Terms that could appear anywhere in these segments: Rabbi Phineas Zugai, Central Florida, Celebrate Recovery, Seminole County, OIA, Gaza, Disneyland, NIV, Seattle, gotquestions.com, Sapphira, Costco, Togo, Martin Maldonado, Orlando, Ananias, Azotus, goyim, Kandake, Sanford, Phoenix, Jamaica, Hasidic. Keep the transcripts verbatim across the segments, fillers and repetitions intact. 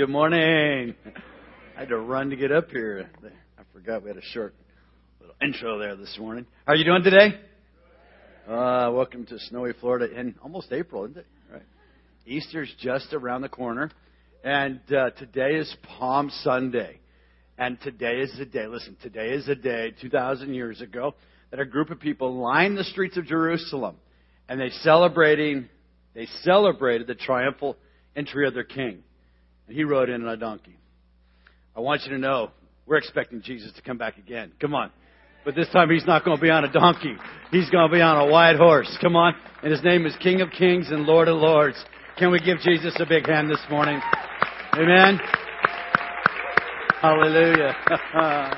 Good morning. I had to run to get up here. I forgot we had a short little intro there this morning. How are you doing today? Uh, welcome to snowy Florida in almost April, isn't it? Right. Easter's just around the corner. And uh, today is Palm Sunday. And today is the day, listen, today is the day two thousand years ago that a group of people lined the streets of Jerusalem. And they celebrating, they celebrated the triumphal entry of their king. And he rode in on a donkey. I want you to know, we're expecting Jesus to come back again. Come on. But this time he's not going to be on a donkey. He's going to be on a white horse. Come on. And his name is King of Kings and Lord of Lords. Can we give Jesus a big hand this morning? Amen. Hallelujah. uh,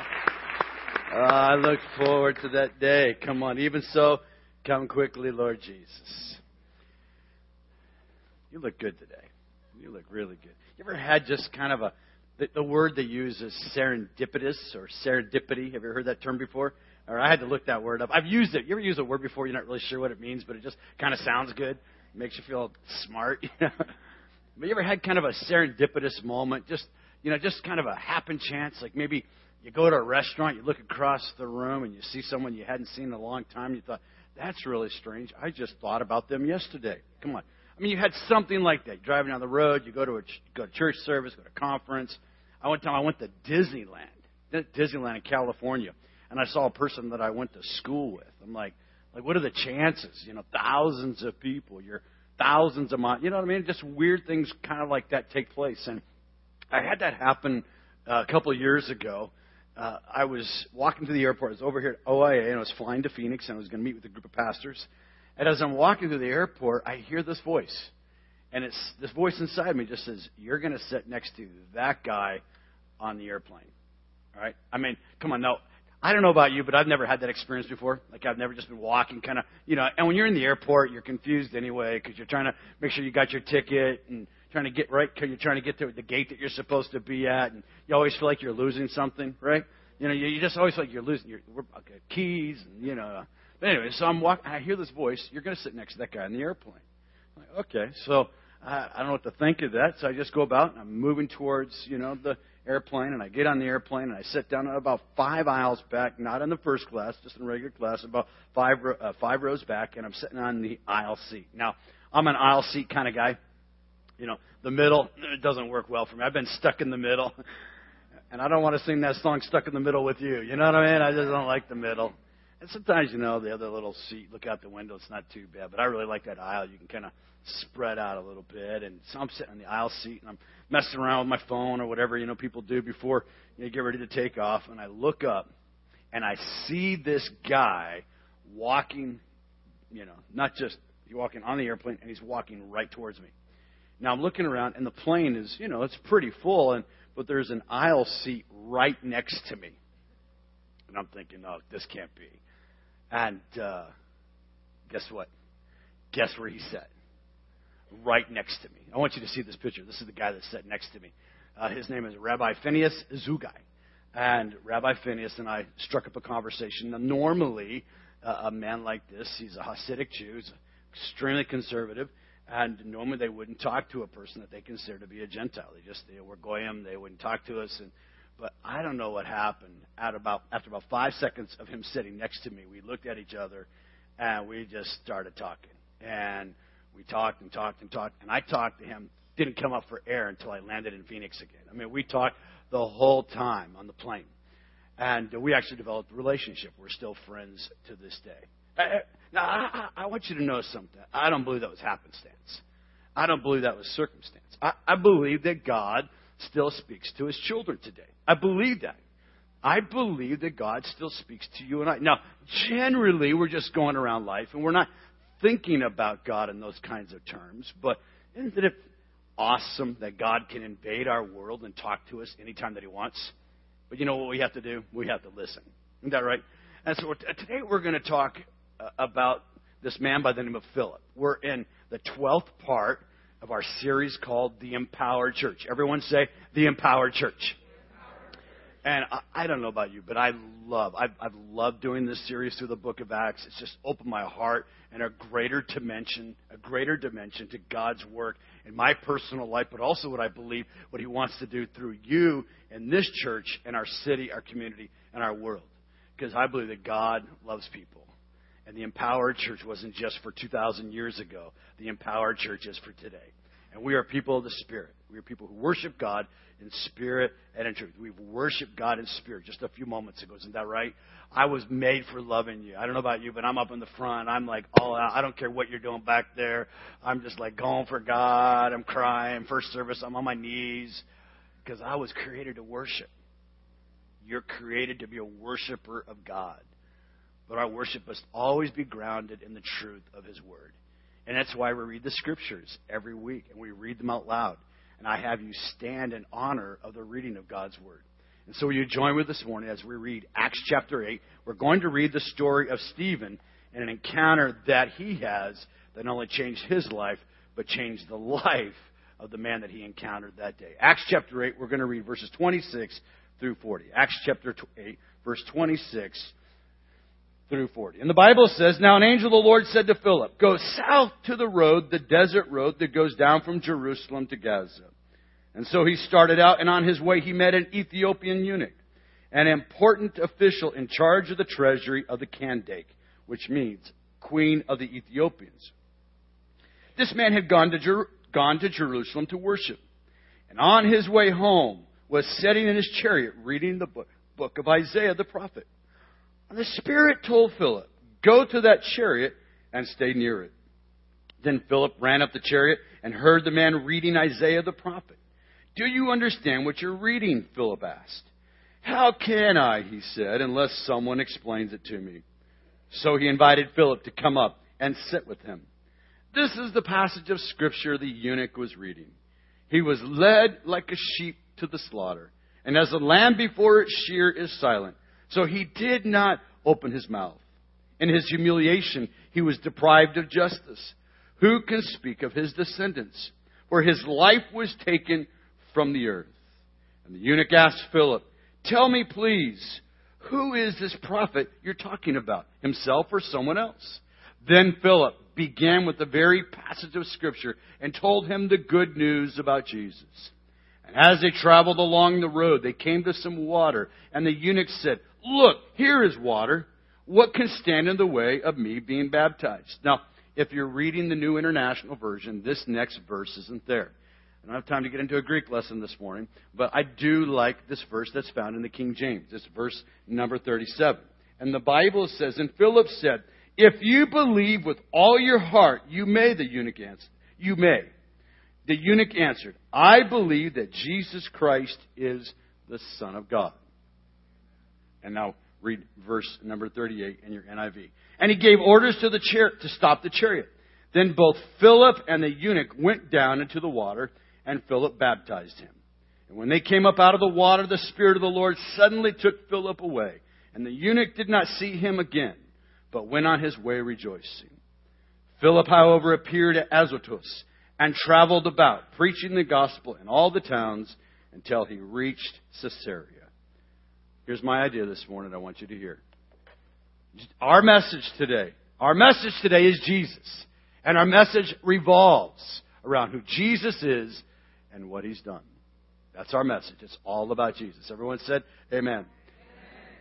I look forward to that day. Come on. Even so, come quickly, Lord Jesus. You look good today. You look really good. You ever had just kind of a, the, the word they use is serendipitous or serendipity. Have you ever heard that term before? Or I had to look that word up. I've used it. You ever use a word before? You're not really sure what it means, but it just kind of sounds good. It makes you feel smart. You know? But you ever had kind of a serendipitous moment? Just, you know, just kind of a happen chance. Like maybe you go to a restaurant, you look across the room, and you see someone you hadn't seen in a long time. And you thought, that's really strange. I just thought about them yesterday. Come on. I mean, you had something like that. You're driving down the road, you go to a go to church service, go to a conference. I went to I went to Disneyland, Disneyland in California, and I saw a person that I went to school with. I'm like, like what are the chances? You know, thousands of people, you're thousands of miles. You know what I mean? Just weird things kind of like that take place. And I had that happen a couple of years ago. Uh, I was walking to the airport. I was over here at O I A, and I was flying to Phoenix, and I was going to meet with a group of pastors. And as I'm walking through the airport, I hear this voice. And it's this voice inside me just says, you're going to sit next to that guy on the airplane. All right? I mean, come on. Now, I don't know about you, but I've never had that experience before. Like, I've never just been walking kind of, you know. And when you're in the airport, you're confused anyway because you're trying to make sure you got your ticket and trying to get right because you're trying to get to the gate that you're supposed to be at. And you always feel like you're losing something, right? You know, you just always feel like you're losing your okay, keys and, you know. But anyway, so I'm walking, I hear this voice, you're going to sit next to that guy in the airplane. I'm like, okay, so I, I don't know what to think of that. So I just go about and I'm moving towards, you know, the airplane, and I get on the airplane and I sit down about five aisles back, not in the first class, just in regular class, about five, uh, five rows back, and I'm sitting on the aisle seat. Now, I'm an aisle seat kind of guy. You know, the middle, it doesn't work well for me. I've been stuck in the middle, and I don't want to sing that song Stuck in the Middle with You. You know what I mean? I just don't like the middle. And sometimes, you know, the other little seat, look out the window, it's not too bad. But I really like that aisle. You can kind of spread out a little bit. And so I'm sitting on the aisle seat, and I'm messing around with my phone or whatever, you know, people do before you know, get ready to take off. And I look up, and I see this guy walking, you know, not just he's walking on the airplane, and he's walking right towards me. Now I'm looking around, and the plane is, you know, it's pretty full, and but there's an aisle seat right next to me. And I'm thinking, oh, this can't be. And uh, guess what? Guess where he sat? Right next to me. I want you to see this picture. This is the guy that sat next to me. Uh, his name is Rabbi Phineas Zugai. And Rabbi Phineas and I struck up a conversation. Now, normally, uh, a man like this, he's a Hasidic Jew, he's extremely conservative, and normally they wouldn't talk to a person that they consider to be a Gentile. They just they were goyim. They wouldn't talk to us. And But I don't know what happened. At about after about five seconds of him sitting next to me, we looked at each other, and we just started talking. And we talked and talked and talked. And I talked to him. Didn't come up for air until I landed in Phoenix again. I mean, we talked the whole time on the plane. And we actually developed a relationship. We're still friends to this day. Now, I, I want you to know something. I don't believe that was happenstance. I don't believe that was circumstance. I, I believe that God still speaks to his children today. I believe that. I believe that God still speaks to you and I. Now, generally, we're just going around life, and we're not thinking about God in those kinds of terms. But isn't it awesome that God can invade our world and talk to us anytime that he wants? But you know what we have to do? We have to listen. Isn't that right? And so today we're going to talk about this man by the name of Philip. We're in the twelfth part of our series called The Empowered Church. Everyone say, The Empowered Church. And I, I don't know about you, but I love, I've, I've loved doing this series through the book of Acts. It's just opened my heart and a greater dimension, a greater dimension to God's work in my personal life, but also what I believe, what he wants to do through you and this church and our city, our community, and our world. Because I believe that God loves people. And the empowered church wasn't just for two thousand years ago. The empowered church is for today. And we are people of the Spirit. We are people who worship God in spirit and in truth. We've worshiped God in spirit just a few moments ago. Isn't that right? I was made for loving you. I don't know about you, but I'm up in the front. I'm like all out. I don't care what you're doing back there. I'm just like going for God. I'm crying. First service, I'm on my knees because I was created to worship. You're created to be a worshiper of God. But our worship must always be grounded in the truth of his word. And that's why we read the scriptures every week, and we read them out loud. And I have you stand in honor of the reading of God's word. And so will you join with this morning as we read Acts chapter eight? We're going to read the story of Stephen and an encounter that he has that not only changed his life, but changed the life of the man that he encountered that day. Acts chapter eight, we're going to read verses twenty-six through forty. Acts chapter eight, verse twenty-six through forty. And the Bible says, "Now an angel of the Lord said to Philip, 'Go south to the road, the desert road that goes down from Jerusalem to Gaza.' And so he started out, and on his way he met an Ethiopian eunuch, an important official in charge of the treasury of the Kandake, which means Queen of the Ethiopians. This man had gone to, Jer- gone to Jerusalem to worship, and on his way home was sitting in his chariot reading the book, book of Isaiah the prophet. And the Spirit told Philip, 'Go to that chariot and stay near it.' Then Philip ran up the chariot and heard the man reading Isaiah the prophet. 'Do you understand what you're reading?' Philip asked. 'How can I,' he said, 'unless someone explains it to me?' So he invited Philip to come up and sit with him. This is the passage of Scripture the eunuch was reading. 'He was led like a sheep to the slaughter, and as a lamb before its shear is silent, so he did not open his mouth. In his humiliation, he was deprived of justice. Who can speak of his descendants? For his life was taken from the earth.' And the eunuch asked Philip, 'Tell me, please, who is this prophet you're talking about, himself or someone else?' Then Philip began with the very passage of Scripture and told him the good news about Jesus. And as they traveled along the road, they came to some water, and the eunuch said, 'Look, here is water. What can stand in the way of me being baptized?'" Now, if you're reading the New International Version, this next verse isn't there. I don't have time to get into a Greek lesson this morning, but I do like this verse that's found in the King James. It's verse number thirty-seven. And the Bible says, "And Philip said, 'If you believe with all your heart, you may,'" the eunuch answered, "you may." The eunuch answered, "I believe that Jesus Christ is the Son of God." And now read verse number thirty-eight in your N I V. "And he gave orders to the chariot to stop the chariot. Then both Philip and the eunuch went down into the water, and Philip baptized him. And when they came up out of the water, the Spirit of the Lord suddenly took Philip away, and the eunuch did not see him again, but went on his way rejoicing. Philip, however, appeared at Azotus and traveled about, preaching the gospel in all the towns until he reached Caesarea." Here's my idea this morning I want you to hear. Our message today, our message today is Jesus. And our message revolves around who Jesus is and what he's done. That's our message. It's all about Jesus. Everyone said amen.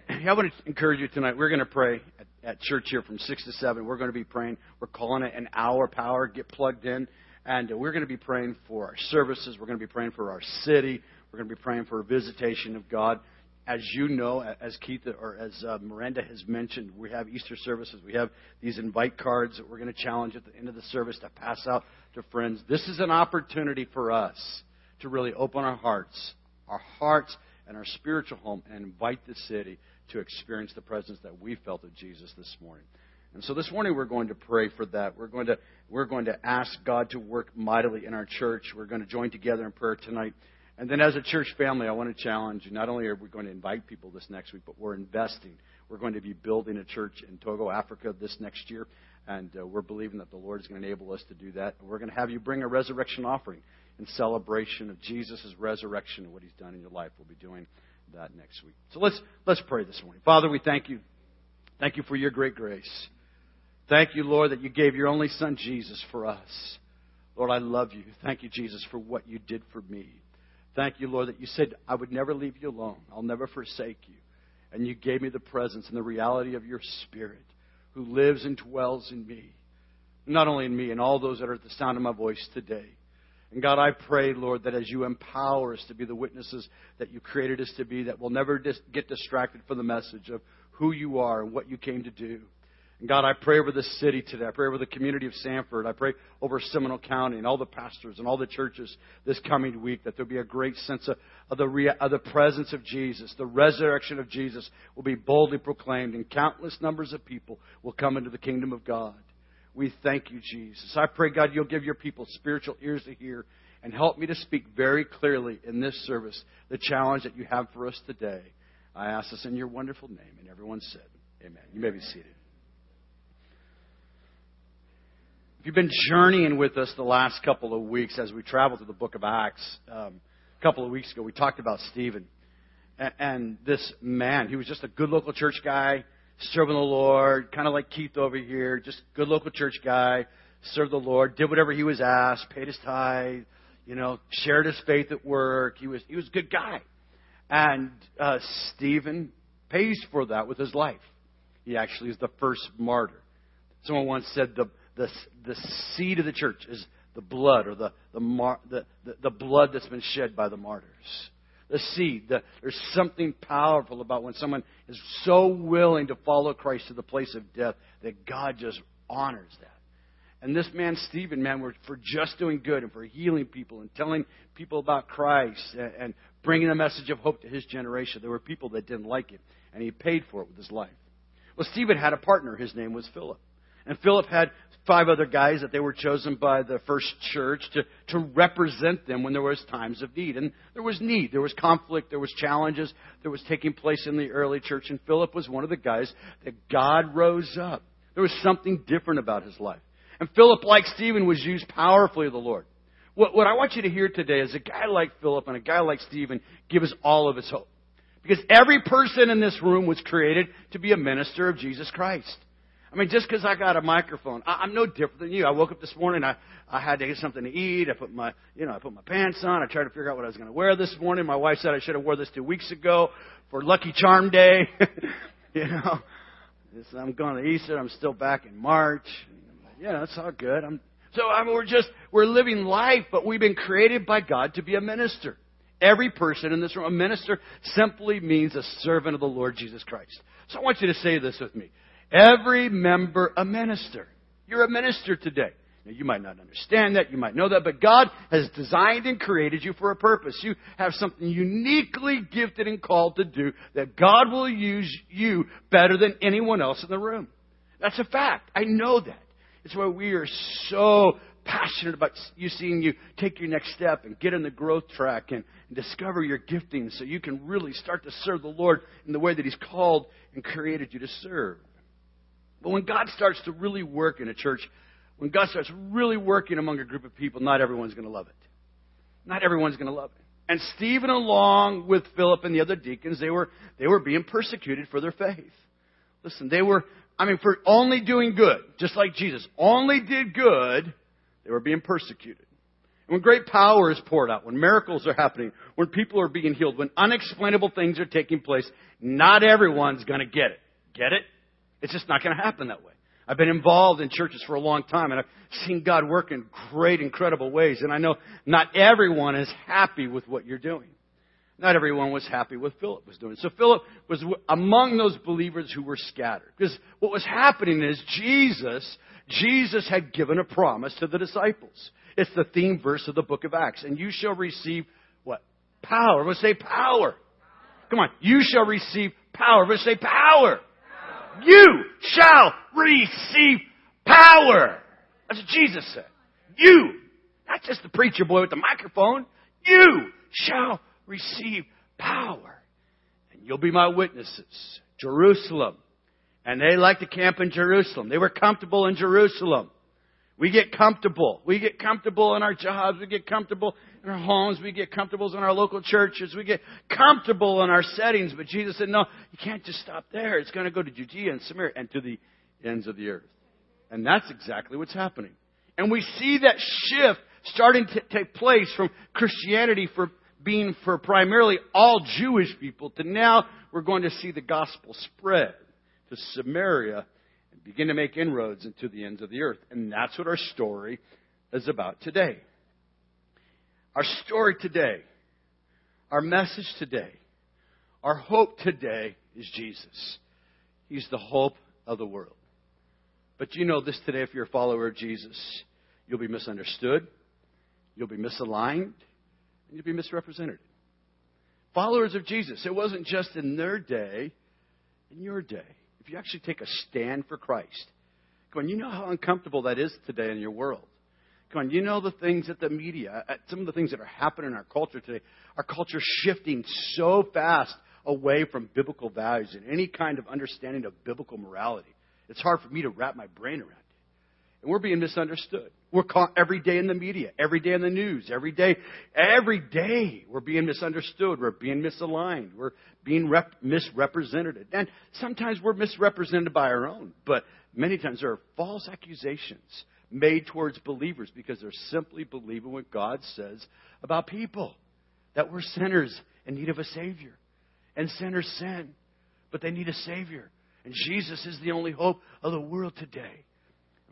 Amen. I want to encourage you tonight. We're going to pray at, at church here from six to seven. We're going to be praying. We're calling it an hour power. Get plugged in. And we're going to be praying for our services. We're going to be praying for our city. We're going to be praying for a visitation of God. As you know, as Keith or as uh, Miranda has mentioned, we have Easter services. We have these invite cards that we're going to challenge at the end of the service to pass out to friends. This is an opportunity for us to really open our hearts, our hearts and our spiritual home, and invite the city to experience the presence that we felt of Jesus this morning. And so this morning we're going to pray for that. We're going to we're going to ask God to work mightily in our church. We're going to join together in prayer tonight. And then as a church family, I want to challenge you. Not only are we going to invite people this next week, but we're investing. We're going to be building a church in Togo, Africa this next year. And uh, we're believing that the Lord is going to enable us to do that. And we're going to have you bring a resurrection offering in celebration of Jesus' resurrection and what he's done in your life. We'll be doing that next week. So let's let's pray this morning. Father, we thank you. Thank you for your great grace. Thank you, Lord, that you gave your only Son, Jesus, for us. Lord, I love you. Thank you, Jesus, for what you did for me. Thank you, Lord, that you said, I would never leave you alone. I'll never forsake you. And you gave me the presence and the reality of your Spirit who lives and dwells in me. Not only in me, and all those that are at the sound of my voice today. And God, I pray, Lord, that as you empower us to be the witnesses that you created us to be, that we'll never dis- get distracted from the message of who you are and what you came to do. And God, I pray over the city today. I pray over the community of Sanford. I pray over Seminole County and all the pastors and all the churches this coming week, that there'll be a great sense of, of, the, rea- of the presence of Jesus. The resurrection of Jesus will be boldly proclaimed, and countless numbers of people will come into the kingdom of God. We thank you, Jesus. I pray, God, you'll give your people spiritual ears to hear, and help me to speak very clearly in this service the challenge that you have for us today. I ask this in your wonderful name. And everyone said, amen. You may be seated. If you've been journeying with us the last couple of weeks as we traveled to the book of Acts, um, a couple of weeks ago, we talked about Stephen. And, and this man, he was just a good local church guy, serving the Lord, kind of like Keith over here, just good local church guy, served the Lord, did whatever he was asked, paid his tithe, you know, shared his faith at work. He was he was a good guy. And uh, Stephen pays for that with his life. He actually is the first martyr. Someone once said the the the seed of the church is the blood, or the the mar, the, the the blood that's been shed by the martyrs. The seed. The, there's something powerful about when someone is so willing to follow Christ to the place of death that God just honors that. And this man, Stephen, man, we're, for just doing good and for healing people and telling people about Christ and, and bringing a message of hope to his generation, there were people that didn't like it, and he paid for it with his life. Well, Stephen had a partner. His name was Philip. And Philip had five other guys that they were chosen by the first church to, to represent them when there was times of need. And there was need. There was conflict. There was challenges that was taking place in the early church. And Philip was one of the guys that God rose up. There was something different about his life. And Philip, like Stephen, was used powerfully of the Lord. What, what I want you to hear today is a guy like Philip and a guy like Stephen give us all of his hope. Because every person in this room was created to be a minister of Jesus Christ. I mean, just because I got a microphone, I, I'm no different than you. I woke up this morning, I, I had to get something to eat. I put my, you know, I put my pants on. I tried to figure out what I was going to wear this morning. My wife said I should have wore this two weeks ago for Lucky Charm Day. You know, so I'm going to Easter. I'm still back in March. Yeah, that's all good. I'm, so I mean, we're just we're living life, but we've been created by God to be a minister. Every person in this room, a minister simply means a servant of the Lord Jesus Christ. So I want you to say this with me. Every member a minister. You're a minister today. Now, you might not understand that. You might know that. But God has designed and created you for a purpose. You have something uniquely gifted and called to do that God will use you better than anyone else in the room. That's a fact. I know that. It's why we are so passionate about you seeing you take your next step and get in the growth track and, and discover your gifting so you can really start to serve the Lord in the way that He's called and created you to serve. But when God starts to really work in a church, when God starts really working among a group of people, not everyone's going to love it. Not everyone's going to love it. And Stephen, along with Philip and the other deacons, they were they were being persecuted for their faith. Listen, they were, I mean, for only doing good, just like Jesus. Only did good, they were being persecuted. And when great power is poured out, when miracles are happening, when people are being healed, when unexplainable things are taking place, not everyone's going to get it. Get it? It's just not going to happen that way. I've been involved in churches for a long time, and I've seen God work in great, incredible ways. And I know not everyone is happy with what you're doing. Not everyone was happy with Philip was doing. So Philip was among those believers who were scattered. Because what was happening is Jesus, Jesus had given a promise to the disciples. It's the theme verse of the book of Acts. And you shall receive what? Power. Everyone say power. Come on. You shall receive power. Everyone say power. You shall receive power. That's what Jesus said. You, not just the preacher boy with the microphone. You shall receive power. And you'll be my witnesses. Jerusalem. And they liked to camp in Jerusalem. They were comfortable in Jerusalem. We get comfortable. We get comfortable in our jobs. We get comfortable in our homes. We get comfortable in our local churches. We get comfortable in our settings. But Jesus said, no, you can't just stop there. It's going to go to Judea and Samaria and to the ends of the earth. And that's exactly what's happening. And we see that shift starting to take place from Christianity for being for primarily all Jewish people to now we're going to see the gospel spread to Samaria and begin to make inroads into the ends of the earth. And that's what our story is about today. Our story today, our message today, our hope today is Jesus. He's the hope of the world. But you know this today, if you're a follower of Jesus, you'll be misunderstood, you'll be misaligned, and you'll be misrepresented. Followers of Jesus, it wasn't just in their day, in your day. If you actually take a stand for Christ, come on, you know how uncomfortable that is today in your world. Come on, you know the things that the media, some of the things that are happening in our culture today, our culture shifting so fast away from biblical values and any kind of understanding of biblical morality. It's hard for me to wrap my brain around it. And we're being misunderstood. We're caught every day in the media, every day in the news, every day, every day we're being misunderstood. We're being misaligned. We're being rep- misrepresented. And sometimes we're misrepresented by our own. But many times there are false accusations made towards believers because they're simply believing what God says about people, that we're sinners in need of a Savior. And sinners sin, but they need a Savior. And Jesus is the only hope of the world today.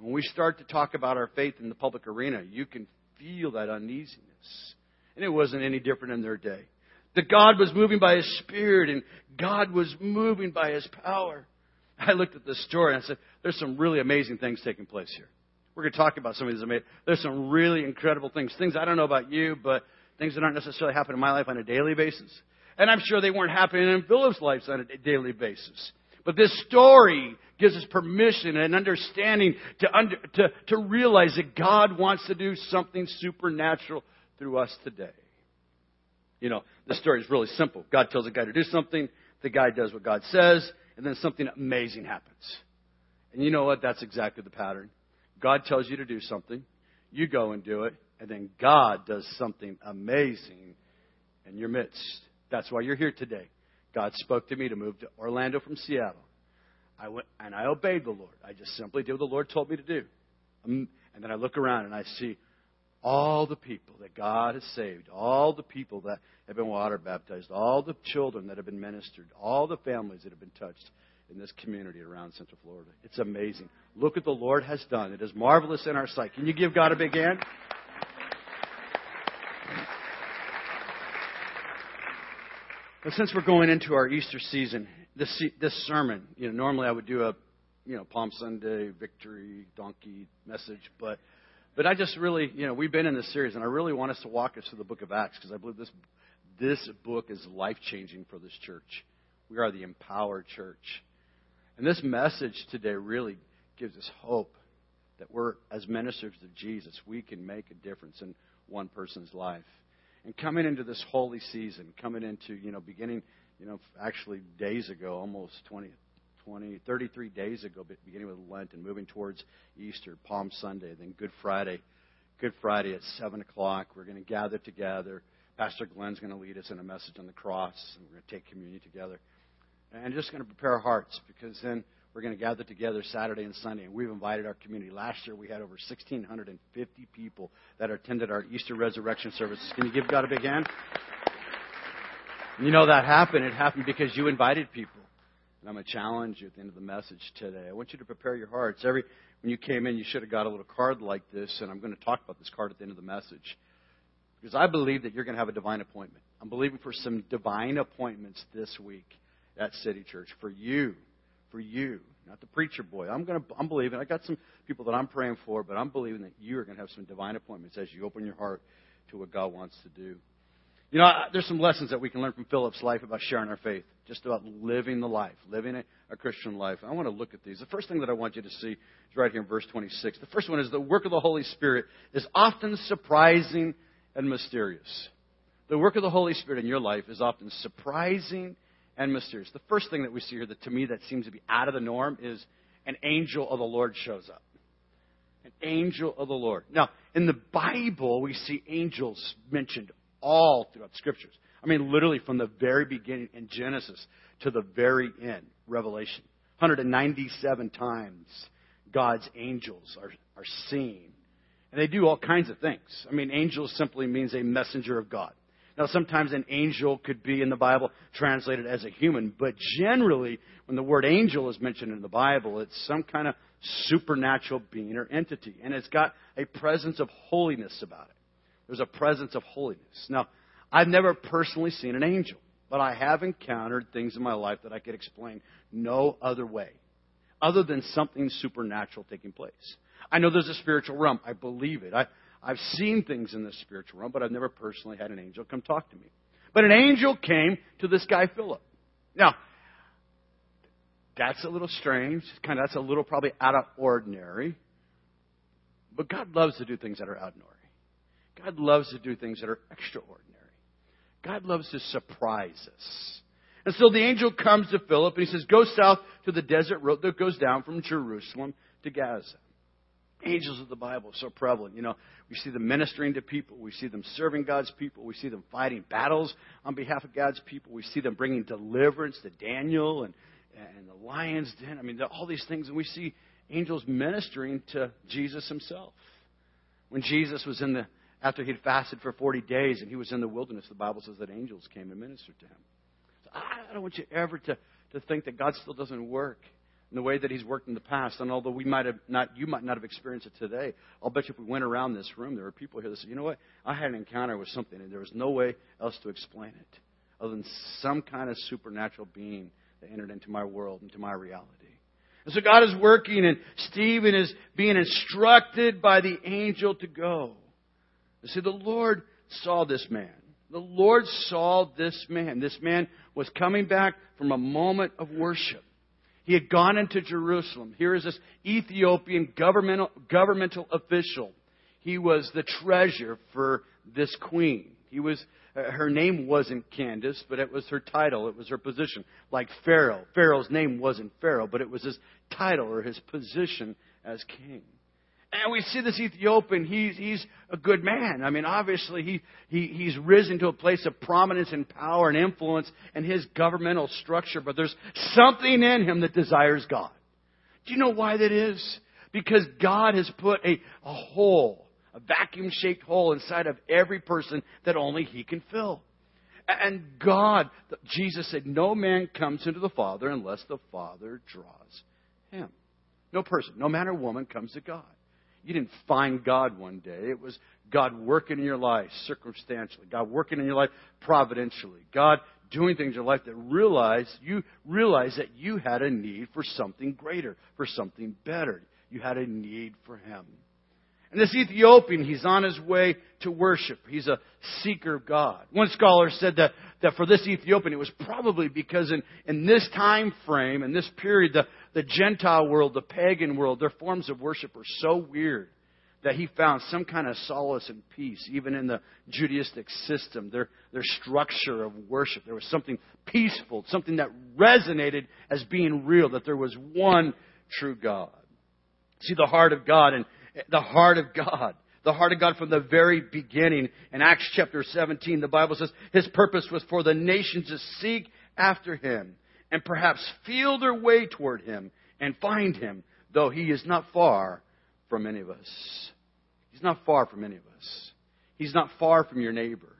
When we start to talk about our faith in the public arena, you can feel that uneasiness. And it wasn't any different in their day. That God was moving by His Spirit and God was moving by His power. I looked at this story and I said, there's some really amazing things taking place here. We're going to talk about some of these amazing. There's some really incredible things. Things I don't know about you, but things that aren't necessarily happening in my life on a daily basis. And I'm sure they weren't happening in Philip's life on a daily basis. But this story gives us permission and understanding to, under, to, to realize that God wants to do something supernatural through us today. You know, the story is really simple. God tells a guy to do something. The guy does what God says. And then something amazing happens. And you know what? That's exactly the pattern. God tells you to do something. You go and do it. And then God does something amazing in your midst. That's why you're here today. God spoke to me to move to Orlando from Seattle. I went and I obeyed the Lord. I just simply did what the Lord told me to do. And then I look around and I see all the people that God has saved, all the people that have been water baptized, all the children that have been ministered, all the families that have been touched in this community around Central Florida. It's amazing. Look what the Lord has done. It is marvelous in our sight. Can you give God a big hand? But since we're going into our Easter season, this this sermon, you know, normally I would do a, you know, Palm Sunday, victory, donkey message, but but I just really, you know, we've been in this series, and I really want us to walk us through the book of Acts because I believe this this book is life-changing for this church. We are the empowered church. And this message today really gives us hope that we're, as ministers of Jesus, we can make a difference in one person's life. And coming into this holy season, coming into, you know, beginning, you know, actually days ago, almost twenty, twenty, thirty-three days ago, beginning with Lent and moving towards Easter, Palm Sunday, then Good Friday. Good Friday at seven o'clock, we're going to gather together. Pastor Glenn's going to lead us in a message on the cross, and we're going to take communion together. And just going to prepare our hearts, because then we're going to gather together Saturday and Sunday, and we've invited our community. Last year, we had over one thousand six hundred fifty people that attended our Easter resurrection services. Can you give God a big hand? You know that happened. It happened because you invited people. And I'm going to challenge you at the end of the message today. I want you to prepare your hearts. Every when you came in, you should have got a little card like this, and I'm going to talk about this card at the end of the message. Because I believe that you're going to have a divine appointment. I'm believing for some divine appointments this week at City Church for you. For you, not the preacher boy. I'm going to, I'm believing, I got some people that I'm praying for, but I'm believing that you are going to have some divine appointments as you open your heart to what God wants to do. You know, I, there's some lessons that we can learn from Philip's life about sharing our faith, just about living the life, living a, a Christian life. I want to look at these. The first thing that I want you to see is right here in verse twenty-six. The first one is the work of the Holy Spirit is often surprising and mysterious. The work of the Holy Spirit in your life is often surprising and mysterious. The first thing that we see here that to me that seems to be out of the norm is an angel of the Lord shows up. an angel of the Lord. Now, in the Bible, we see angels mentioned all throughout the Scriptures. I mean, literally from the very beginning in Genesis to the very end, Revelation. one hundred ninety-seven times God's angels are, are seen. And they do all kinds of things. I mean, angel simply means a messenger of God. Now, sometimes an angel could be in the Bible translated as a human, but generally, when the word angel is mentioned in the Bible, it's some kind of supernatural being or entity, and it's got a presence of holiness about it. There's a presence of holiness. Now, I've never personally seen an angel, but I have encountered things in my life that I could explain no other way, other than something supernatural taking place. I know there's a spiritual realm. I believe it. I, I've seen things in the spiritual realm, but I've never personally had an angel come talk to me. But an angel came to this guy, Philip. Now, that's a little strange. Kind of, that's a little probably out of ordinary. But God loves to do things that are out of ordinary. God loves to do things that are extraordinary. God loves to surprise us. And so the angel comes to Philip and he says, go south to the desert road that goes down from Jerusalem to Gaza. Angels of the Bible, so prevalent. You know, we see them ministering to people. We see them serving God's people. We see them fighting battles on behalf of God's people. We see them bringing deliverance to Daniel and, and the lion's den. I mean, all these things. And we see angels ministering to Jesus himself. When Jesus was in the, after he'd fasted for forty days and he was in the wilderness, the Bible says that angels came and ministered to him. So I don't want you ever to, to think that God still doesn't work in the way that he's worked in the past. And although we might have not, you might not have experienced it today, I'll bet you if we went around this room, there were people here that said, you know what, I had an encounter with something and there was no way else to explain it other than some kind of supernatural being that entered into my world, into my reality. And so God is working, and Stephen is being instructed by the angel to go. You see, the Lord saw this man. The Lord saw this man. This man was coming back from a moment of worship. He had gone into Jerusalem. Here is this Ethiopian governmental, governmental official. He was the treasurer for this queen. He was, uh, her name wasn't Candace, but it was her title. It was her position. Like Pharaoh. Pharaoh's name wasn't Pharaoh, but it was his title or his position as king. And we see this Ethiopian, he's, he's a good man. I mean, obviously, he, he he's risen to a place of prominence and power and influence in his governmental structure. But there's something in him that desires God. Do you know why that is? Because God has put a, a hole, a vacuum-shaped hole inside of every person that only he can fill. And God, Jesus said, no man comes into the Father unless the Father draws him. No person, no man or woman comes to God. You didn't find God one day. It was God working in your life circumstantially. God working in your life providentially. God doing things in your life that realize you realize that you had a need for something greater, for something better. You had a need for him. And this Ethiopian, he's on his way to worship. He's a seeker of God. One scholar said that, that for this Ethiopian, it was probably because in, in this time frame, in this period, the, the Gentile world, the pagan world, their forms of worship were so weird that he found some kind of solace and peace, even in the Judaistic system, their, their structure of worship. There was something peaceful, something that resonated as being real, that there was one true God. See, the heart of God and The heart of God. The heart of God from the very beginning. In Acts chapter seventeen, the Bible says his purpose was for the nations to seek after him and perhaps feel their way toward him and find him, though he is not far from any of us. He's not far from any of us. He's not far from your neighbor.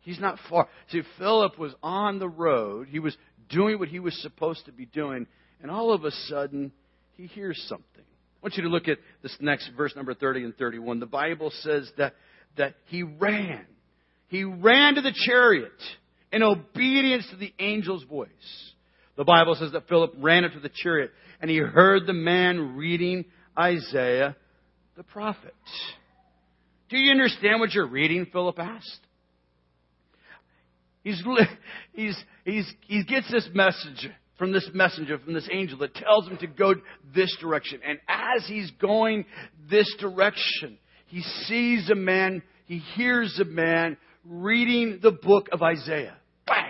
He's not far. See, Philip was on the road. He was doing what he was supposed to be doing. And all of a sudden, he hears something. I want you to look at this next verse, number thirty and thirty-one. The Bible says that, that he ran. He ran to the chariot in obedience to the angel's voice. The Bible says that Philip ran up to the chariot and he heard the man reading Isaiah the prophet. Do you understand what you're reading? Philip asked. He's, he's, he's, he gets this message from this messenger, from this angel that tells him to go this direction. And as he's going this direction, he sees a man, he hears a man reading the book of Isaiah. Bam!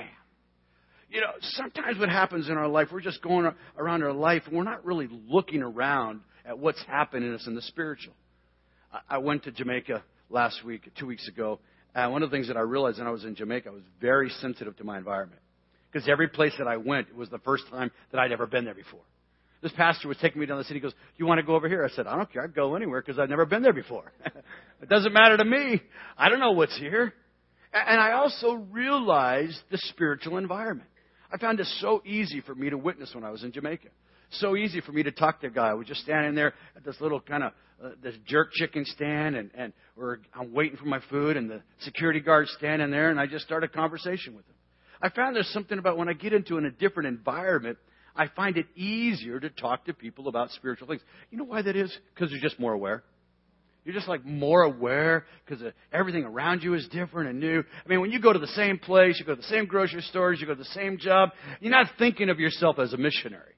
You know, sometimes what happens in our life, we're just going around our life and we're not really looking around at what's happening in us in the spiritual. I went to Jamaica last week, two weeks ago, and one of the things that I realized when I was in Jamaica, I was very sensitive to my environment. Because every place that I went, it was the first time that I'd ever been there before. This pastor was taking me down the city. He goes, do you want to go over here? I said, I don't care. I'd go anywhere because I've never been there before. It doesn't matter to me. I don't know what's here. And I also realized the spiritual environment. I found it so easy for me to witness when I was in Jamaica. So easy for me to talk to a guy. I was just standing there at this little kind of uh, this jerk chicken stand, and, and we're, I'm waiting for my food, and the security guard's standing there, and I just started a conversation with him. I found there's something about when I get into in a different environment, I find it easier to talk to people about spiritual things. You know why that is? Because you're just more aware. You're just like more aware because everything around you is different and new. I mean, when you go to the same place, you go to the same grocery stores, you go to the same job, you're not thinking of yourself as a missionary.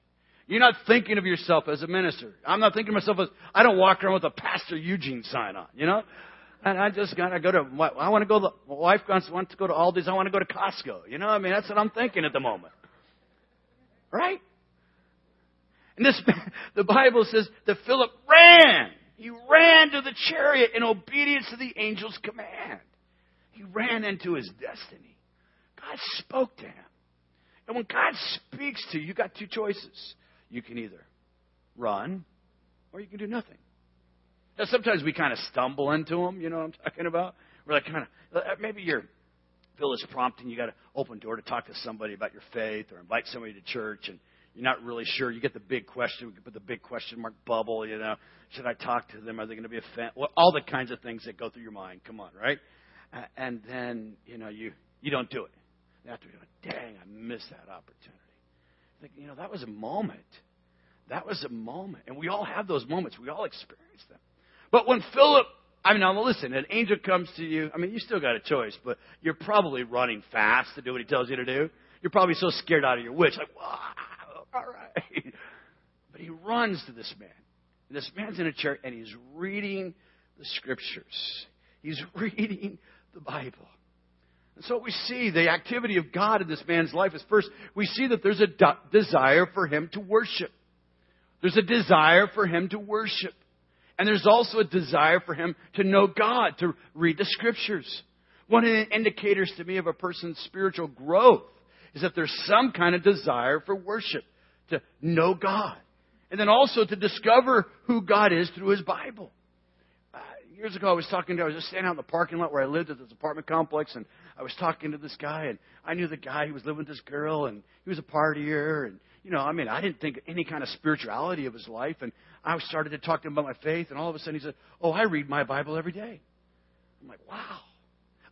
You're not thinking of yourself as a minister. I'm not thinking of myself as, I don't walk around with a Pastor Eugene sign on, you know? And I just got to go to, I want to go, to, my wife wants to go to Aldi's, I want to go to Costco. You know, I mean, that's what I'm thinking at the moment. Right? And this, the Bible says that Philip ran. He ran to the chariot in obedience to the angel's command. He ran into his destiny. God spoke to him. And when God speaks to you, you got two choices. You can either run or you can do nothing. Now, sometimes we kind of stumble into them. You know what I'm talking about? We're like kind of, maybe your Phyllis prompting, you got an open door to talk to somebody about your faith or invite somebody to church, and you're not really sure. You get the big question. We can put the big question mark bubble, you know. Should I talk to them? Are they going to be offended? Well, all the kinds of things that go through your mind. Come on, right? Uh, and then, you know, you, you don't do it. After you're like, dang, I missed that opportunity. Think, you know, that was a moment. That was a moment. And we all have those moments. We all experience them. But when Philip, I mean, now listen, an angel comes to you. I mean, you still got a choice, but you're probably running fast to do what he tells you to do. You're probably so scared out of your wits, like, wow, all right. But he runs to this man. And this man's in a chair, and he's reading the scriptures. He's reading the Bible. And so we see the activity of God in this man's life is first, we see that there's a de- desire for him to worship. There's a desire for him to worship. And there's also a desire for him to know God, to read the scriptures. One of the indicators to me of a person's spiritual growth is that there's some kind of desire for worship, to know God. And then also to discover who God is through his Bible. Years ago, I was talking to, I was just standing out in the parking lot where I lived at this apartment complex, and I was talking to this guy, and I knew the guy, he was living with this girl, and he was a partier, and, you know, I mean, I didn't think of any kind of spirituality of his life, and I started to talk to him about my faith, and all of a sudden he said, oh, I read my Bible every day. I'm like, wow.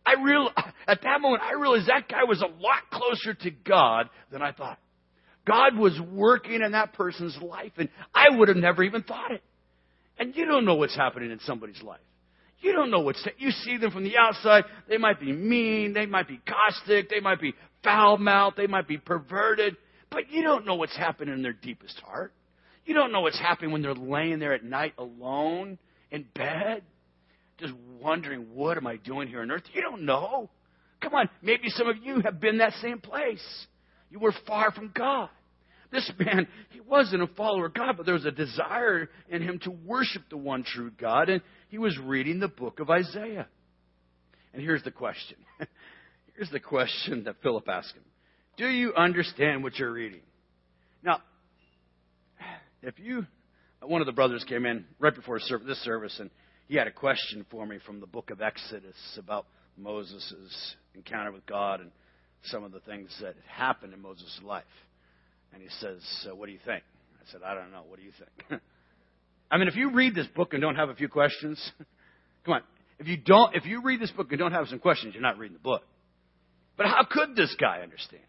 I real At that moment, I realized that guy was a lot closer to God than I thought. God was working in that person's life, and I would have never even thought it. And you don't know what's happening in somebody's life. You don't know what's... You see them from the outside. They might be mean. They might be caustic. They might be foul-mouthed. They might be perverted. But you don't know what's happening in their deepest heart. You don't know what's happening when they're laying there at night alone in bed, just wondering, what am I doing here on earth? You don't know. Come on. Maybe some of you have been that same place. You were far from God. This man, he wasn't a follower of God, but there was a desire in him to worship the one true God, and he was reading the book of Isaiah. And here's the question. Here's the question that Philip asked him. Do you understand what you're reading? Now, if you, one of the brothers came in right before this service, and he had a question for me from the book of Exodus about Moses' encounter with God and some of the things that happened in Moses' life. And he says, so what do you think? I said, I don't know. What do you think? I mean, if you read this book and don't have a few questions, come on. If you don't, if you read this book and don't have some questions, you're not reading the book. But how could this guy understand?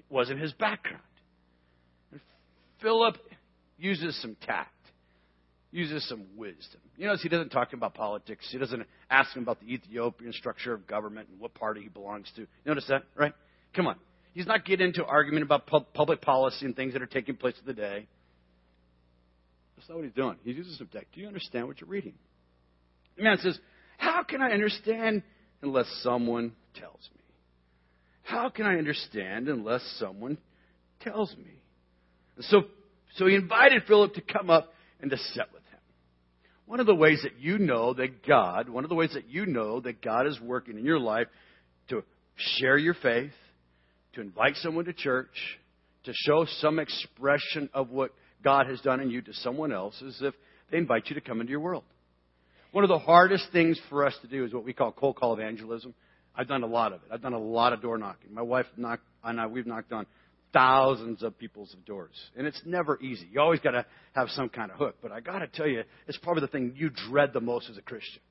It wasn't his background. And Philip uses some tact, uses some wisdom. You notice he doesn't talk about politics. He doesn't ask him about the Ethiopian structure of government and what party he belongs to. Notice that, right? Come on. He's not getting into argument about pu- public policy and things that are taking place today. That's not what he's doing. He uses some text. Do you understand what you're reading? The man says, how can I understand unless someone tells me? How can I understand unless someone tells me? And so, so he invited Philip to come up and to sit with him. One of the ways that you know that God, one of the ways that you know that God is working in your life to share your faith, to invite someone to church, to show some expression of what God has done in you to someone else is if they invite you to come into your world. One of the hardest things for us to do is what we call cold call evangelism. I've done a lot of it. I've done a lot of door knocking. My wife knocked, and I, we've knocked on thousands of people's doors. And it's never easy. You always got to have some kind of hook. But I got to tell you, it's probably the thing you dread the most as a Christian.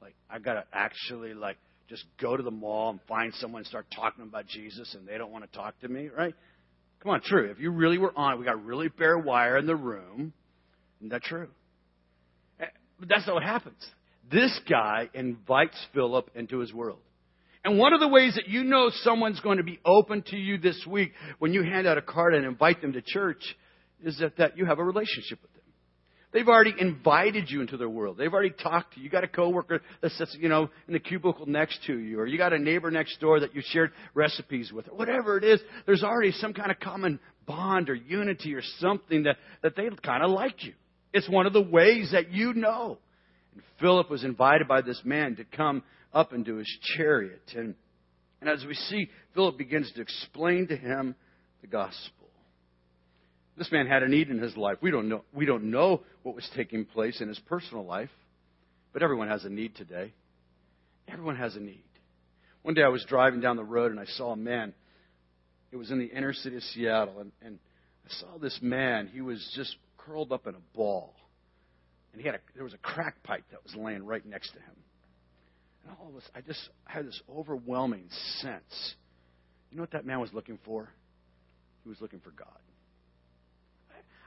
Like, I got to actually, like, just go to the mall and find someone and start talking about Jesus, and they don't want to talk to me, right? Come on, true. If you really were on it, we got really bare wire in the room. Isn't that true? But that's not what happens. This guy invites Philip into his world. And one of the ways that you know someone's going to be open to you this week when you hand out a card and invite them to church is that, that you have a relationship with them. They've already invited you into their world. They've already talked to you. You got a coworker that sits, you know, in the cubicle next to you, or you got a neighbor next door that you shared recipes with, or whatever it is. There's already some kind of common bond or unity or something that, that they kind of like you. It's one of the ways that you know. And Philip was invited by this man to come up into his chariot. And, and as we see, Philip begins to explain to him the gospel. This man had a need in his life. We don't know, we don't know what was taking place in his personal life, but everyone has a need today. Everyone has a need. One day I was driving down the road and I saw a man. It was in the inner city of Seattle. And, and I saw this man. He was just curled up in a ball. And he had a, there was a crack pipe that was laying right next to him. And all of us, I just I had this overwhelming sense. You know what that man was looking for? He was looking for God.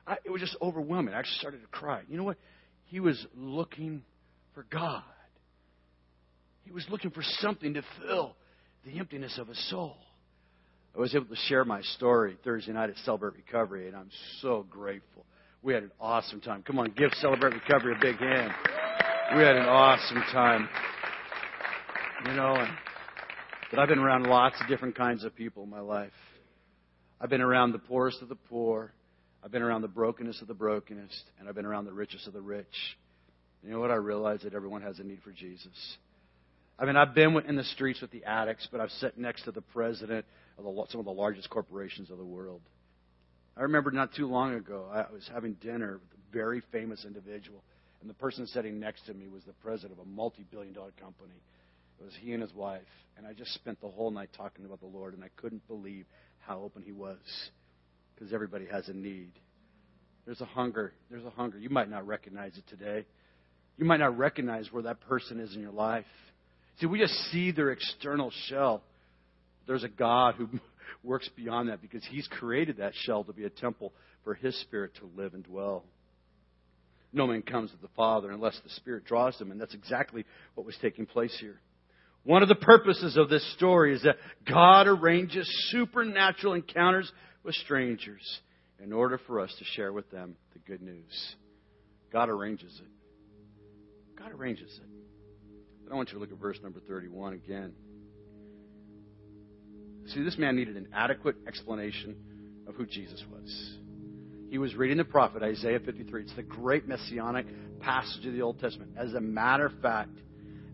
I, I, it was just overwhelming. I actually started to cry. You know what? He was looking for God. He was looking for something to fill the emptiness of his soul. I was able to share my story Thursday night at Celebrate Recovery, and I'm so grateful. We had an awesome time. Come on, give Celebrate Recovery a big hand. We had an awesome time. You know, and, but I've been around lots of different kinds of people in my life. I've been around the poorest of the poor. I've been around the brokenness of the brokenest. And I've been around the richest of the rich. You know what? I realized that everyone has a need for Jesus. I mean, I've been in the streets with the addicts, but I've sat next to the president of the, some of the largest corporations of the world. I remember not too long ago, I was having dinner with a very famous individual, and the person sitting next to me was the president of a multi-billion dollar company. It was he and his wife, and I just spent the whole night talking about the Lord, and I couldn't believe how open he was, because everybody has a need. There's a hunger. There's a hunger. You might not recognize it today. You might not recognize where that person is in your life. See, we just see their external shell. There's a God who works beyond that, because he's created that shell to be a temple for his Spirit to live and dwell. No man comes to the Father unless the Spirit draws him, and that's exactly what was taking place here. One of the purposes of this story is that God arranges supernatural encounters with strangers in order for us to share with them the good news. God arranges it. God arranges it. But I want you to look at verse number thirty-one again. See, this man needed an adequate explanation of who Jesus was. He was reading the prophet Isaiah fifty-three. It's the great messianic passage of the Old Testament. As a matter of fact,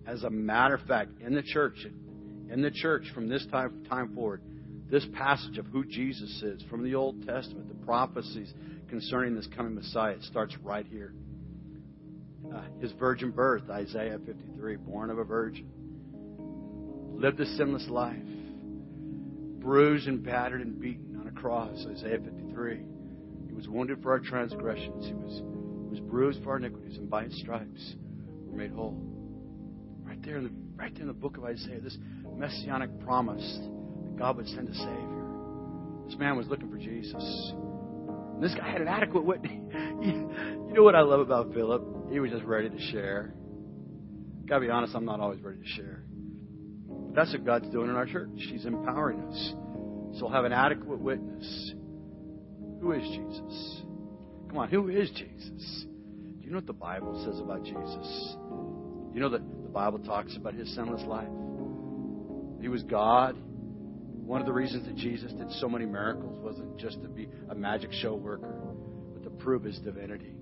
as a matter of fact, in the church, in the church from this time, time forward, this passage of who Jesus is from the Old Testament, the prophecies concerning this coming Messiah, it starts right here. Uh, his virgin birth, Isaiah fifty-three, born of a virgin, lived a sinless life, bruised and battered and beaten on a cross, Isaiah fifty-three. He was wounded for our transgressions. He was, was bruised for our iniquities, and by his stripes were made whole. Right there in the, right there in the book of Isaiah, this messianic promise that God would send a Savior. This man was looking for Jesus. And this guy had an adequate witness. You know what I love about Philip? He was just ready to share. Got to be honest, I'm not always ready to share. That's what God's doing in our church. He's empowering us. So we'll have an adequate witness. Who is Jesus? Come on, who is Jesus? Do you know what the Bible says about Jesus? You know that the Bible talks about his sinless life. He was God. One of the reasons that Jesus did so many miracles wasn't just to be a magic show worker, but to prove his divinity,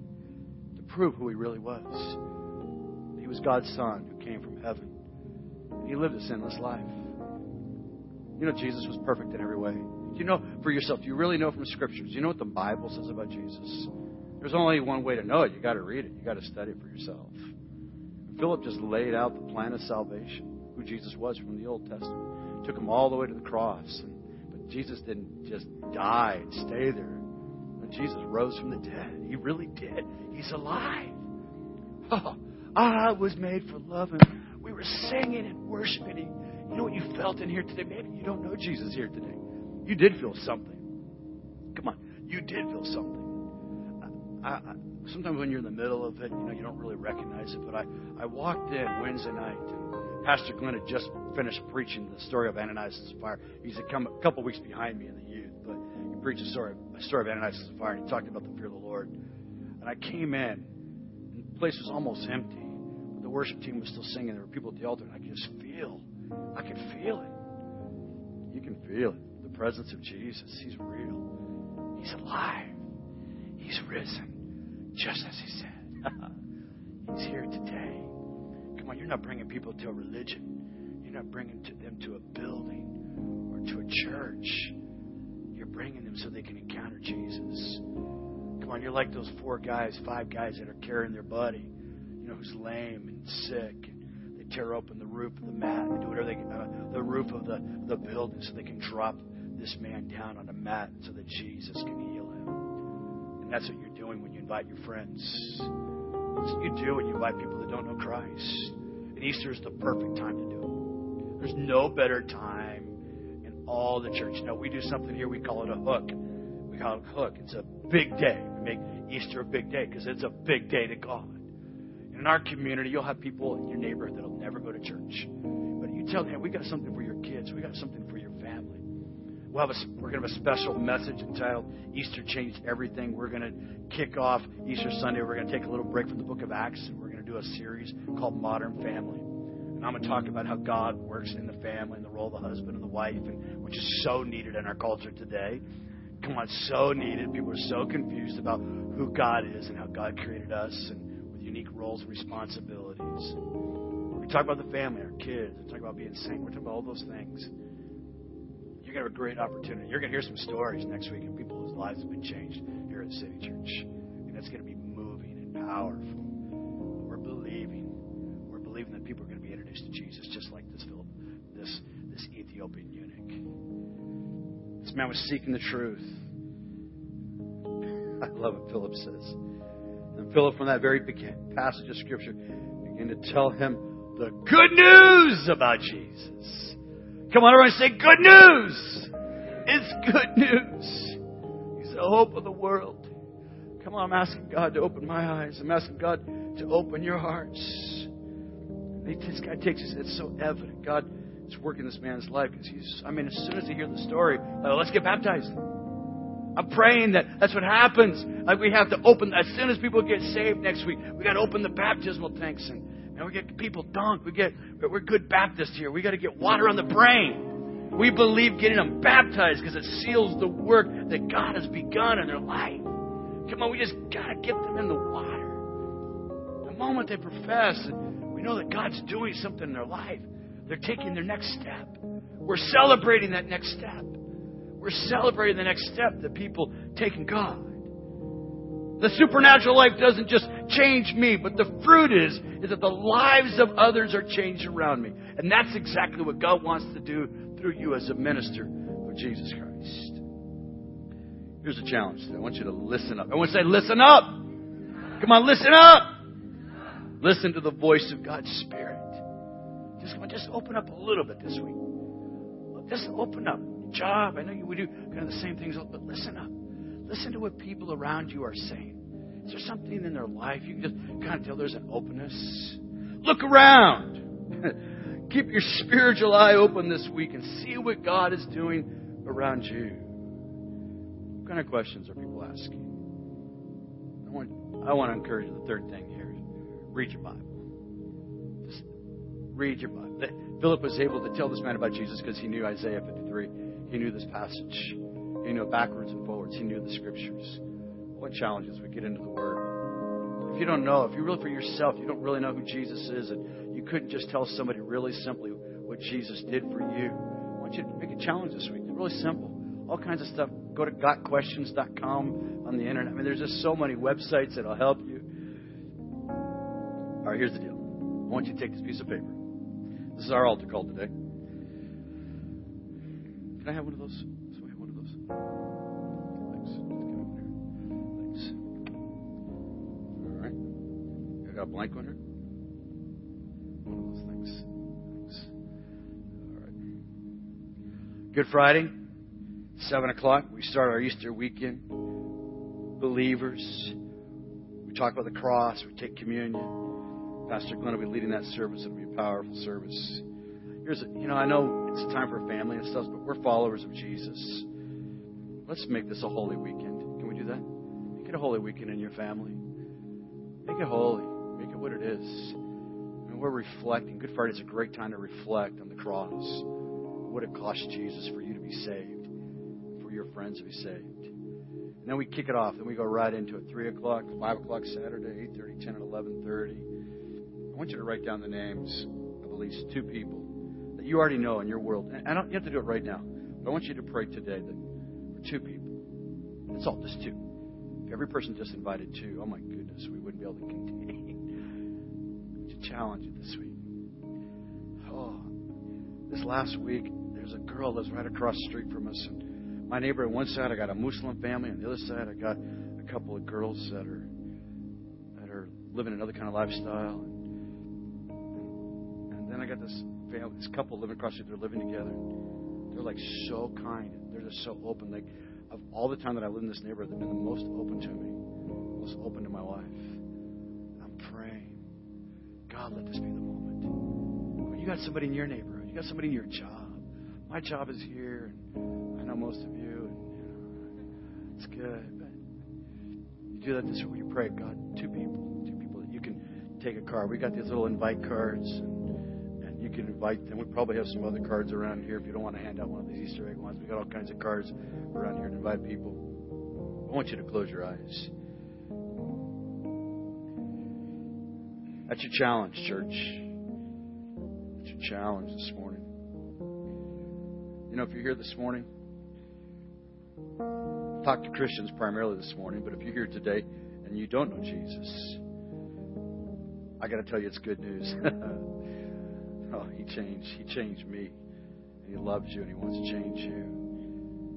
to prove who he really was. He was God's Son who came from heaven. He lived a sinless life. You know, Jesus was perfect in every way. Do you know for yourself? Do you really know from Scriptures? Do you know what the Bible says about Jesus? There's only one way to know it. You got to read it. You got to study it for yourself. Philip just laid out the plan of salvation, who Jesus was from the Old Testament. Took him all the way to the cross. But Jesus didn't just die and stay there. When Jesus rose from the dead, he really did. He's alive. Oh, I was made for loving. We were singing and worshiping. You know what you felt in here today? Maybe you don't know Jesus here today. You did feel something. Come on. You did feel something. I, I, sometimes when you're in the middle of it, you know, you don't really recognize it. But I, I walked in Wednesday night, and Pastor Glenn had just finished preaching the story of Ananias and Sapphira. He's a, come, a couple weeks behind me in the youth, but he preached a story, a story of Ananias and Sapphira, and he talked about the fear of the Lord. And I came in, and the place was almost empty. But the worship team was still singing. There were people at the altar, and I could just feel. I could feel it. You can feel it. Presence of Jesus. He's real. He's alive. He's risen. Just as he said. He's here today. Come on, you're not bringing people to a religion. You're not bringing to them to a building or to a church. You're bringing them so they can encounter Jesus. Come on, you're like those four guys, five guys that are carrying their buddy, you know, who's lame and sick. They tear open the roof of the mat. They do whatever they can, uh, the roof of the, the building, so they can drop this man down on a mat so that Jesus can heal him. And that's what you're doing when you invite your friends. That's what you do when you invite people that don't know Christ. And Easter is the perfect time to do it. There's no better time in all the church. No, we do something here. We call it a hook. We call it a hook. It's a big day. We make Easter a big day because it's a big day to God. And in our community, you'll have people in your neighborhood that'll never go to church. But you tell them, hey, we got something for your kids. We got something for your family. We'll have a, we're going to have a special message entitled Easter Changed Everything. We're going to kick off Easter Sunday. We're going to take a little break from the book of Acts, and we're going to do a series called Modern Family. And I'm going to talk about how God works in the family and the role of the husband and the wife, and which is so needed in our culture today. Come on, so needed. People are so confused about who God is and how God created us, and with unique roles and responsibilities. We talk about the family, our kids. We talk about being saint. We're talking about all those things. You're going to have a great opportunity. You're going to hear some stories next week of people whose lives have been changed here at City Church. And that's going to be moving and powerful. We're believing. We're believing that people are going to be introduced to Jesus just like this Philip, this, this Ethiopian eunuch. This man was seeking the truth. I love what Philip says. And Philip, from that very passage of Scripture, began to tell him the good news about Jesus. Come on, everyone, say good news. It's good news. He's the hope of the world. Come on, I'm asking God to open my eyes. I'm asking God to open your hearts. And this guy takes this. It's so evident. God is working this man's life. Because he's, I mean, as soon as they hear the story, like, let's get baptized. I'm praying that that's what happens. Like, we have to open, as soon as people get saved next week, we got to open the baptismal tanks and And we get people dunked. We get, we're good Baptists here. We got to get water on the brain. We believe getting them baptized because it seals the work that God has begun in their life. Come on, we just got to get them in the water. The moment they profess, we know that God's doing something in their life. They're taking their next step. We're celebrating that next step. We're celebrating the next step that people take in God. The supernatural life doesn't just change me, but the fruit is, is that the lives of others are changed around me. And that's exactly what God wants to do through you as a minister of Jesus Christ. Here's a challenge today. I want you to listen up. I want to say, listen up. Come on, listen up. Listen to the voice of God's Spirit. Just, come on, just open up a little bit this week. Just open up. Job, I know we do kind of the same things, but listen up. Listen to what people around you are saying. Is there something in their life you can just kind of tell there's an openness? Look around. Keep your spiritual eye open this week and see what God is doing around you. What kind of questions are people asking? I want, I want to encourage you, the third thing here. Read your Bible. Just read your Bible. Philip was able to tell this man about Jesus because he knew Isaiah fifty-three. He knew this passage. He knew backwards and forwards. He knew the Scriptures. What challenges we get into the Word? if you don't know, if you really for yourself, you don't really know who Jesus is, and you couldn't just tell somebody really simply what Jesus did for you, I want you to make a challenge this week. It's really simple. All kinds of stuff. Go to got questions dot com on the internet. I mean, there's just so many websites that'll help you. All right, here's the deal. I want you to take this piece of paper. This is our altar call today. Can I have one of those? Somebody have one of those? Thanks. Thanks. All right. I got a blank one here. One of those things. Thanks. All right. Good Friday, seven o'clock. We start our Easter weekend. Believers. We talk about the cross. We take communion. Pastor Glenn will be leading that service. It'll be a powerful service. Here's a, you know, I know it's time for family and stuff, but we're followers of Jesus. Let's make this a holy weekend. Can we do that? Make it a holy weekend in your family. Make it holy. Make it what it is. And we're reflecting. Good Friday is a great time to reflect on the cross. What it cost Jesus for you to be saved, for your friends to be saved. And then we kick it off. Then we go right into it. three o'clock, five o'clock Saturday, eight thirty, ten, and eleven thirty. I want you to write down the names of at least two people you already know in your world. And I don't, you have to do it right now. But I want you to pray today that for two people. It's all just two. If every person just invited two, oh my goodness, we wouldn't be able to contain. It's a challenge this week. Oh, this last week, there's a girl that lives right across the street from us. And my neighbor on one side, I got a Muslim family. On the other side, I got a couple of girls that are that are living another kind of lifestyle. And, and then I got this. This couple living across the street, they're living together. They're like so kind. They're just so open. Like, of all the time that I lived in this neighborhood, they've been the most open to me, most open to my wife. I'm praying, God, let this be the moment. When you got somebody in your neighborhood, you got somebody in your job. My job is here, and I know most of you, and you know, it's good. But you do that this way. You pray, God, two people, two people that you can take a card. We got these little invite cards. And you can invite them. We probably have some other cards around here if you don't want to hand out one of these Easter egg ones. We got all kinds of cards around here to invite people. I want you to close your eyes. That's your challenge, church. That's your challenge this morning. You know, if you're here this morning, talk to Christians primarily this morning, but if you're here today and you don't know Jesus, I got to tell you it's good news. Oh, he changed. He changed me. And he loves you and he wants to change you.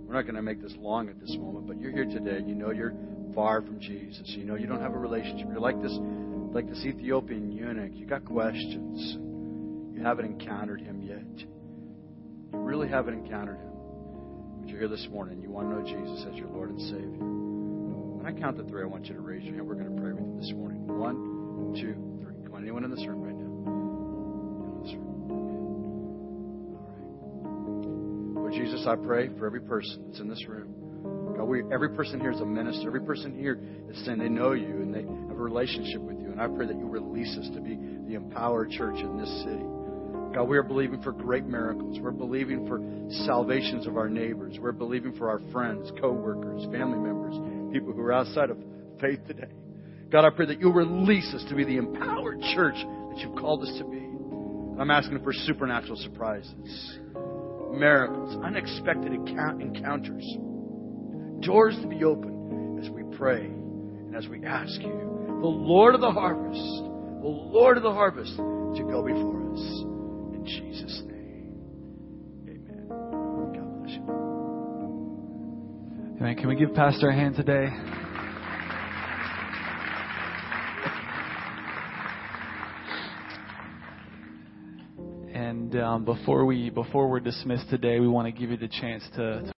We're not going to make this long at this moment, but you're here today and you know you're far from Jesus. You know you don't have a relationship. You're like this, like this Ethiopian eunuch. You got questions. You haven't encountered him yet. You really haven't encountered him. But you're here this morning and you want to know Jesus as your Lord and Savior. When I count to three, I want you to raise your hand. We're going to pray with you this morning. One, two, three. Come on, anyone in this room right now? Jesus, I pray for every person that's in this room. God, we, every person here is a minister. Every person here is saying they know you and they have a relationship with you. And I pray that you release us to be the empowered church in this city. God, we are believing for great miracles. We're believing for salvations of our neighbors. We're believing for our friends, co-workers, family members, people who are outside of faith today. God, I pray that you'll release us to be the empowered church that you've called us to be. I'm asking for supernatural surprises. Miracles, unexpected encounters, doors to be open as we pray and as we ask you, the Lord of the harvest, the Lord of the harvest, to go before us. In Jesus' name, amen. God bless you. Amen. Can we give Pastor a hand today? And um, before we before we're dismissed today, we want to give you the chance to. to